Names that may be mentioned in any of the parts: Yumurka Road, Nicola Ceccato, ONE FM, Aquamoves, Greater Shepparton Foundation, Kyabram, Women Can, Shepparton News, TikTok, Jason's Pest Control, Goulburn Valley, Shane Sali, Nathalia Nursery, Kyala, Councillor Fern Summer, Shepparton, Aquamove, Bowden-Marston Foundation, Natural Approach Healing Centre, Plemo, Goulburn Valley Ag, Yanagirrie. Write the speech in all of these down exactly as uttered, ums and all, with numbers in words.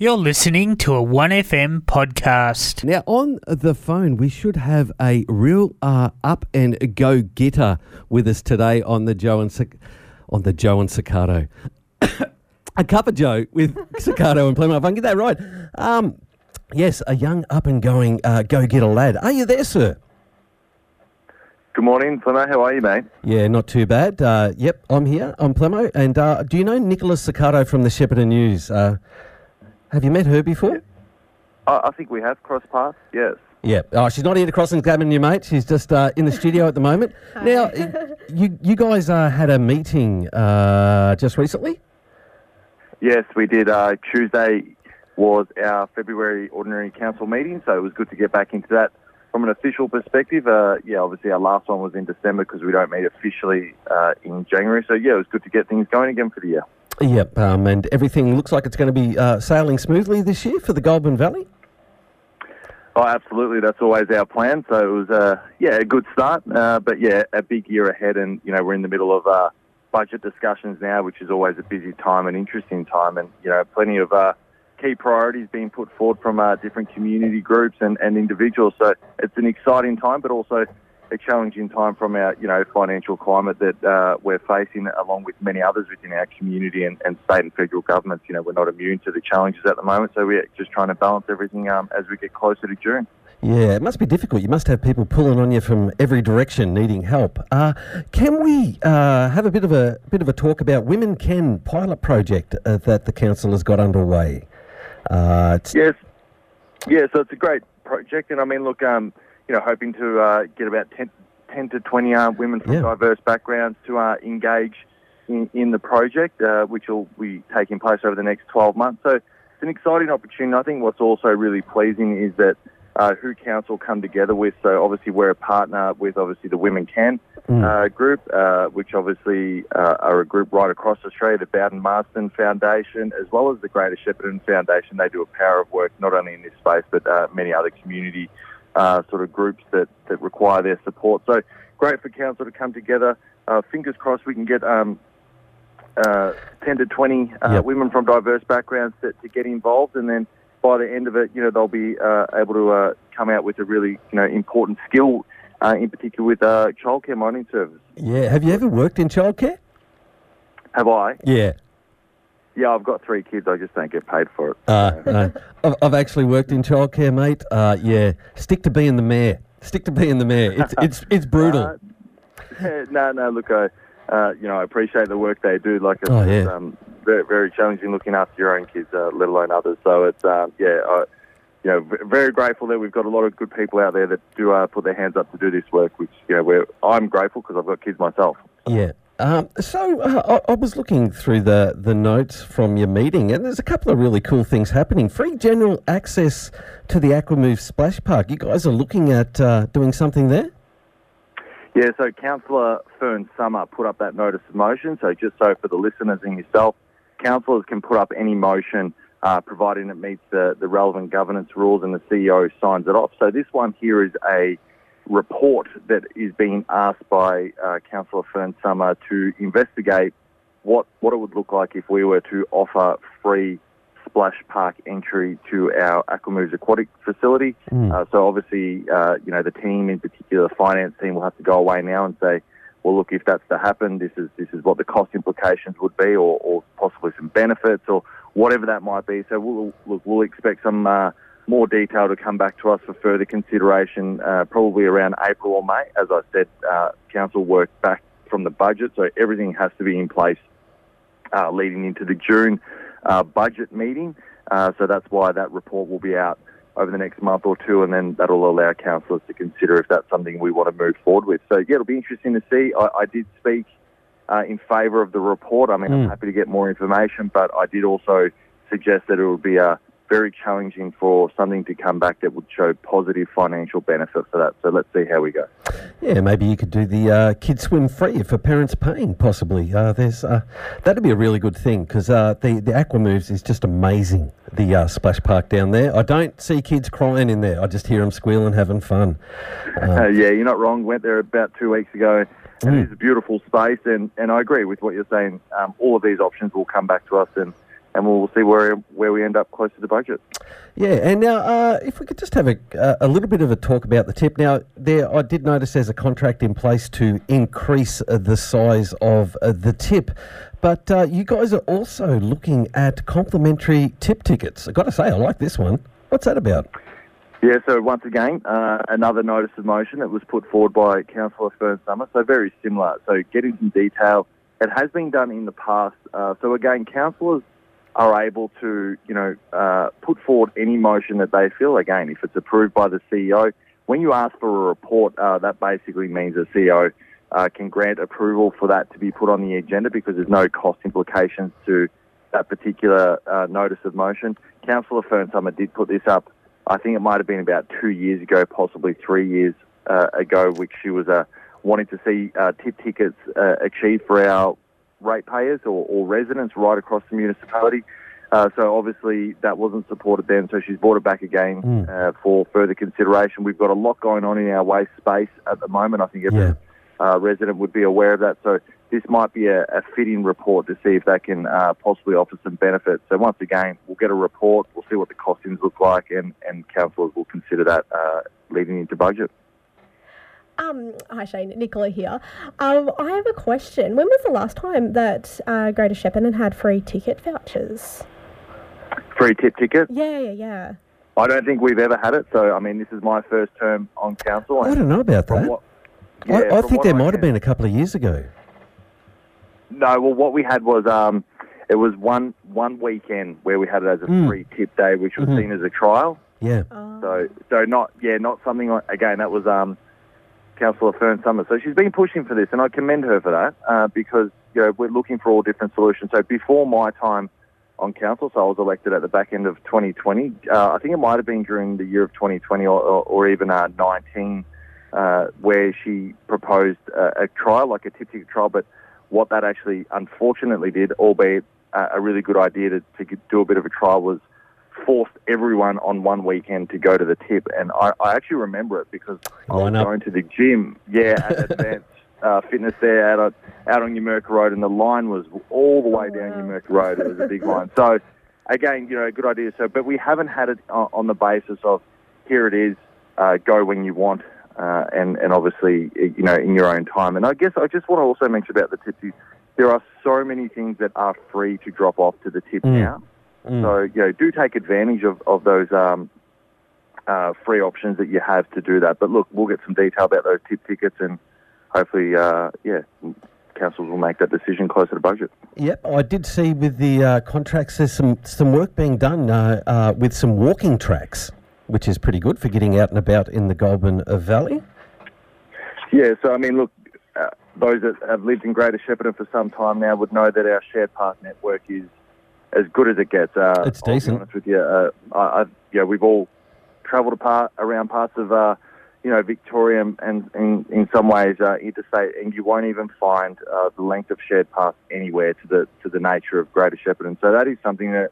You're listening to a one F M podcast. Now, on the phone, we should have a real uh, up and go getter with us today on the Joe and Cic- on the Joe and Ceccato. A cup of Joe with Ceccato and Plemo, if I can get that right. Um, yes, a young up and going uh, go getter lad. Are you there, sir? Good morning, Plemo. How are you, mate? Yeah, not too bad. Uh, yep, I'm here. I'm Plemo. And uh, do you know Nicola Ceccato from the Shepparton News? Uh, have you met her before? I, I think we have crossed paths, yes. Yeah. Oh, she's not here to cross and examine you, mate. She's just uh, in the studio at the moment. Hi. Now, you you guys uh, had a meeting uh, just recently? Yes, we did. Uh, Tuesday was our February Ordinary Council meeting, so it was good to get back into that. From an official perspective, uh, yeah, obviously our last one was in December because we don't meet officially uh, in January. So, yeah, it was good to get things going again for the year. Yep, um, and everything looks like it's going to be uh, sailing smoothly this year for the Goulburn Valley? Oh, absolutely. That's always our plan. So it was, uh, yeah, a good start, uh, but, yeah, a big year ahead. And, you know, we're in the middle of uh, budget discussions now, which is always a busy time and interesting time. And, you know, plenty of... Uh, key priorities being put forward from uh, different community groups and, and individuals. So it's an exciting time, but also a challenging time from our, you know, financial climate that uh, we're facing, along with many others within our community and, and state and federal governments. You know, we're not immune to the challenges at the moment, so we're just trying to balance everything um, as we get closer to June. Yeah, it must be difficult. You must have people pulling on you from every direction, needing help. Uh, can we uh, have a bit of a bit of a talk about Women Can pilot project uh, that the council has got underway? Uh, yes, yeah, so it's a great project, and I mean, look, um, you know, hoping to uh, get about ten, ten to twenty uh, women from yeah. diverse backgrounds to uh, engage in, in the project, uh, which will be taking place over the next twelve months. So it's an exciting opportunity. I think what's also really pleasing is that uh, who council come together with. So obviously we're a partner with obviously the Women Can mm. uh, group, uh, which obviously uh, are a group right across Australia, the Bowden-Marston Foundation, as well as the Greater Shepparton Foundation. They do a power of work, not only in this space, but uh, many other community uh, sort of groups that, that require their support. So great for council to come together. Uh, fingers crossed we can get um, uh, ten to twenty uh, yep. women from diverse backgrounds to, to get involved, and then by the end of it, you know, they'll be uh, able to uh, come out with a really, you know, important skill, uh, in particular with uh, childcare mining service. Yeah. Have you ever worked in childcare? Have I? Yeah. Yeah, I've got three kids. I just don't get paid for it. Uh, no. I've, I've actually worked in childcare, mate. Uh, yeah. Stick to being the mayor. Stick to being the mayor. It's it's it's brutal. Uh, yeah, no, no. Look, I, uh, you know, I appreciate the work they do. Like, it's, oh, yeah. um Very, very challenging looking after your own kids, uh, let alone others. So it's uh, yeah, uh, you know, v- very grateful that we've got a lot of good people out there that do uh, put their hands up to do this work. Which you know, we're, I'm grateful because I've got kids myself. Yeah. Um, so uh, I, I was looking through the the notes from your meeting, and there's a couple of really cool things happening. Free general access to the Aquamove Splash Park. You guys are looking at uh, doing something there. Yeah. So Councillor Fern Summer put up that notice of motion. So just so for the listeners and yourself. Councillors can put up any motion, uh, providing it meets the, the relevant governance rules and the C E O signs it off. So this one here is a report that is being asked by uh, Councillor Fern Summer to investigate what, what it would look like if we were to offer free splash park entry to our Aquamoves aquatic facility. Mm. Uh, so obviously, uh, you know, the team in particular, the finance team, will have to go away now and say, well, look, if that's to happen, this is this is what the cost implications would be, or, or possibly some benefits, or whatever that might be. So we'll look, we'll expect some uh, more detail to come back to us for further consideration, uh, probably around April or May. As I said, uh, council worked back from the budget, so everything has to be in place uh, leading into the June uh, budget meeting. Uh, so that's why that report will be out over the next month or two, and then that'll allow councillors to consider if that's something we want to move forward with. So, yeah, it'll be interesting to see. I, I did speak uh, in favour of the report. I mean, mm. I'm happy to get more information, but I did also suggest that it would be uh, very challenging for something to come back that would show positive financial benefit for that. So let's see how we go. Yeah, maybe you could do the uh, kids swim free for parents paying, possibly. Uh, there's uh, that'd be a really good thing, because uh, the, the Aquamoves is just amazing. The uh, splash park down there. I don't see kids crying in there. I just hear them squealing, having fun. Um, uh, yeah, you're not wrong. Went there about two weeks ago, and mm. it's a beautiful space. And, and I agree with what you're saying. Um, all of these options will come back to us, and, and we'll see where where we end up close to the budget. Yeah, and now uh, if we could just have a, uh, a little bit of a talk about the tip. Now, there I did notice there's a contract in place to increase uh, the size of uh, the tip, but uh, you guys are also looking at complimentary tip tickets. I've got to say, I like this one. What's that about? Yeah, so once again, uh, another notice of motion that was put forward by Councillor Fern Summer, so very similar. So getting some detail, it has been done in the past. Uh, so again, councillors are able to, you know, uh, put forward any motion that they feel. Again, if it's approved by the C E O, when you ask for a report, uh, that basically means the C E O uh, can grant approval for that to be put on the agenda because there's no cost implications to that particular uh, notice of motion. Councillor Fern Summer did put this up. I think it might have been about two years ago, possibly three years uh, ago, which she was uh, wanting to see uh, tip tickets uh, achieved for our ratepayers or, or residents right across the municipality. Uh, so obviously that wasn't supported then, so she's brought it back again mm. uh, for further consideration. We've got a lot going on in our waste space at the moment. I think every yeah. uh, resident would be aware of that. So this might be a, a fitting report to see if that can uh, possibly offer some benefits. So once again, we'll get a report, we'll see what the costings look like, and, and councillors will consider that uh, leading into budget. Um, hi Shane, Nicola here. Um, I have a question. When was the last time that uh, Greater Shepparton had free ticket vouchers? Free tip ticket? Yeah, yeah, yeah. I don't think we've ever had it, so I mean this is my first term on council. I don't know about that. What, yeah, I, I think there I might have been a couple of years ago. No, well, what we had was um, it was one one weekend where we had it as a mm. free tip day, which was mm-hmm. seen as a trial. Yeah. Oh. So, so not yeah, not something like, again. That was um, Councillor Fern Summer. So she's been pushing for this, and I commend her for that uh, because you know we're looking for all different solutions. So before my time on council, so I was elected at the back end of twenty twenty. Uh, I think it might have been during the year of twenty twenty or, or, or even uh, nineteen, uh, where she proposed uh, a trial, like a tip ticket trial, but what that actually, unfortunately, did, albeit uh, a really good idea to, to do a bit of a trial, was forced everyone on one weekend to go to the tip. And I, I actually remember it because oh, I was going to the gym, yeah, at Advanced uh, Fitness there out on, out on Yumurka Road, and the line was all the way down Yumurka Road. It was a big line. So, again, you know, a good idea. So, but we haven't had it on, on the basis of here it is, uh, go when you want. Uh, and, and obviously, you know, in your own time. And I guess I just want to also mention about the tips. There are so many things that are free to drop off to the tip mm. now. Mm. So, you know, do take advantage of, of those um, uh, free options that you have to do that. But look, we'll get some detail about those tip tickets and hopefully, uh, yeah, councils will make that decision closer to budget. Yep, I did see with the uh, contracts there's some, some work being done uh, uh, with some walking tracks, which is pretty good for getting out and about in the Goulburn Valley. Yeah, so, I mean, look, uh, those that have lived in Greater Shepparton for some time now would know that our shared park network is as good as it gets. Uh, it's decent. I'll be honest with you. Uh, I, I, yeah, we've all travelled apart around parts of, uh, you know, Victoria and, and, and in some ways uh, interstate, and you won't even find uh, the length of shared paths anywhere to the, to the nature of Greater Shepparton. So that is something that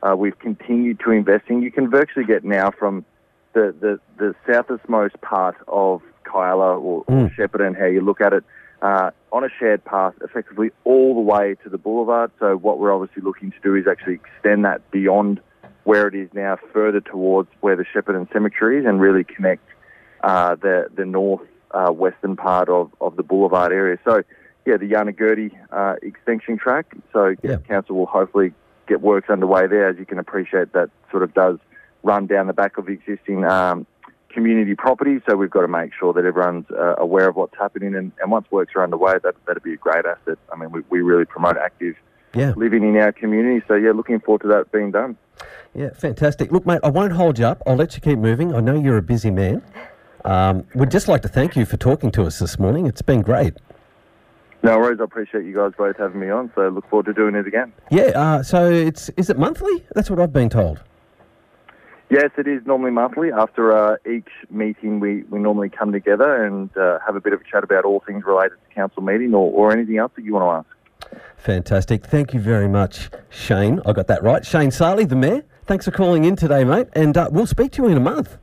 Uh, we've continued to invest in. You can virtually get now from the, the, the southernmost part of Kyala or, mm. or Shepparton, how you look at it, uh, on a shared path effectively all the way to the boulevard. So what we're obviously looking to do is actually extend that beyond where it is now, further towards where the Shepparton Cemetery is, and really connect uh, the, the north uh, western part of, of the boulevard area. So, yeah, the Yanagirrie uh, extension track. So yeah. Council will hopefully get works underway there. As you can appreciate, that sort of does run down the back of existing um, community property, so we've got to make sure that everyone's uh, aware of what's happening, and, and once works are underway, that, that'd be a great asset. I mean, we, we really promote active yeah. living in our community, so yeah, looking forward to that being done. Yeah, fantastic. Look, mate, I won't hold you up. I'll let you keep moving. I know you're a busy man. Um, we'd just like to thank you for talking to us this morning. It's been great. No worries, I appreciate you guys both having me on, so look forward to doing it again. Yeah, uh, so it's is it monthly? That's what I've been told. Yes, it is normally monthly. After uh, each meeting, we, we normally come together and uh, have a bit of a chat about all things related to council meeting or, or anything else that you want to ask. Fantastic. Thank you very much, Shane. I got that right. Shane Sali, the Mayor, thanks for calling in today, mate, and uh, we'll speak to you in a month.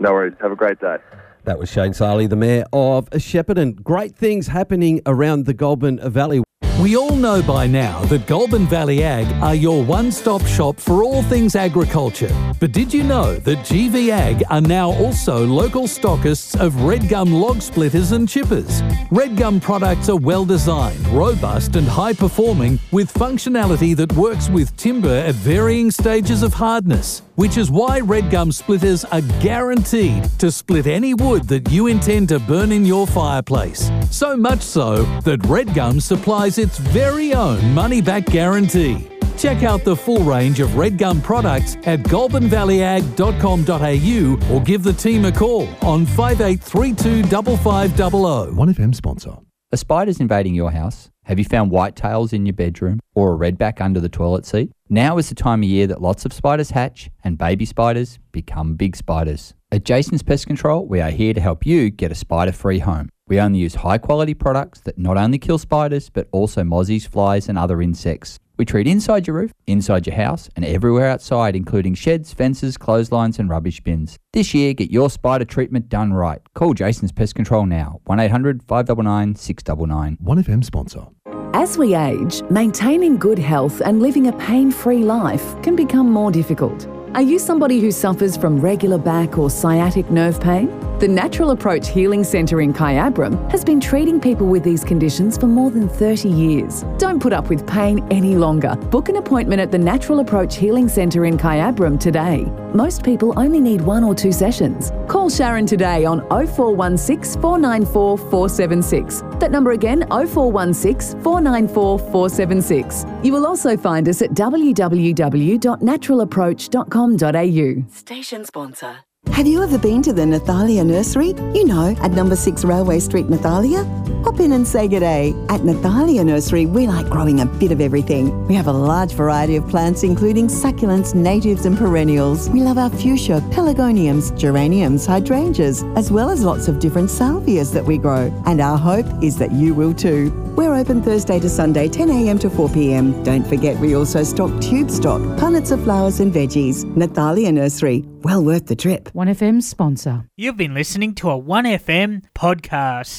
No worries. Have a great day. That was Shane Sali, the Mayor of Shepparton. Great things happening around the Goulburn Valley. We all know by now that Goulburn Valley Ag are your one-stop shop for all things agriculture. But did you know that G V Ag are now also local stockists of red gum log splitters and chippers? Red gum products are well-designed, robust and high-performing, with functionality that works with timber at varying stages of hardness, which is why red gum splitters are guaranteed to split any wood that you intend to burn in your fireplace. So much so that red gum supplies its very own money-back guarantee. Check out the full range of red gum products at goulburn valley ag dot com dot a u or give the team a call on five eight three two five five zero zero. one F M sponsor. Are spiders invading your house? Have you found whitetails in your bedroom or a redback under the toilet seat? Now is the time of year that lots of spiders hatch and baby spiders become big spiders. At Jason's Pest Control, we are here to help you get a spider-free home. We only use high-quality products that not only kill spiders but also mozzies, flies and other insects. We treat inside your roof, inside your house and everywhere outside, including sheds, fences, clotheslines and rubbish bins. This year, get your spider treatment done right. Call Jason's Pest Control now, one eight hundred five nine nine six nine nine. one F M sponsor. As we age, maintaining good health and living a pain-free life can become more difficult. Are you somebody who suffers from regular back or sciatic nerve pain? The Natural Approach Healing Centre in Kyabram has been treating people with these conditions for more than thirty years. Don't put up with pain any longer. Book an appointment at the Natural Approach Healing Centre in Kyabram today. Most people only need one or two sessions. Call Sharon today on oh four one six, four nine four, four seven six. That number again, oh four one six, four nine four, four seven six. You will also find us at w w w dot natural approach dot com dot a u. Station sponsor. Have you ever been to the Nathalia Nursery? You know, at number six Railway Street, Nathalia? Hop in and say g'day. At Nathalia Nursery, we like growing a bit of everything. We have a large variety of plants, including succulents, natives and perennials. We love our fuchsia, pelargoniums, geraniums, hydrangeas, as well as lots of different salvias that we grow. And our hope is that you will too. We're open Thursday to Sunday, ten a m to four p m. Don't forget we also stock tube stock, punnets of flowers and veggies. Nathalia Nursery, well worth the trip. one F M sponsor. You've been listening to a one F M podcast.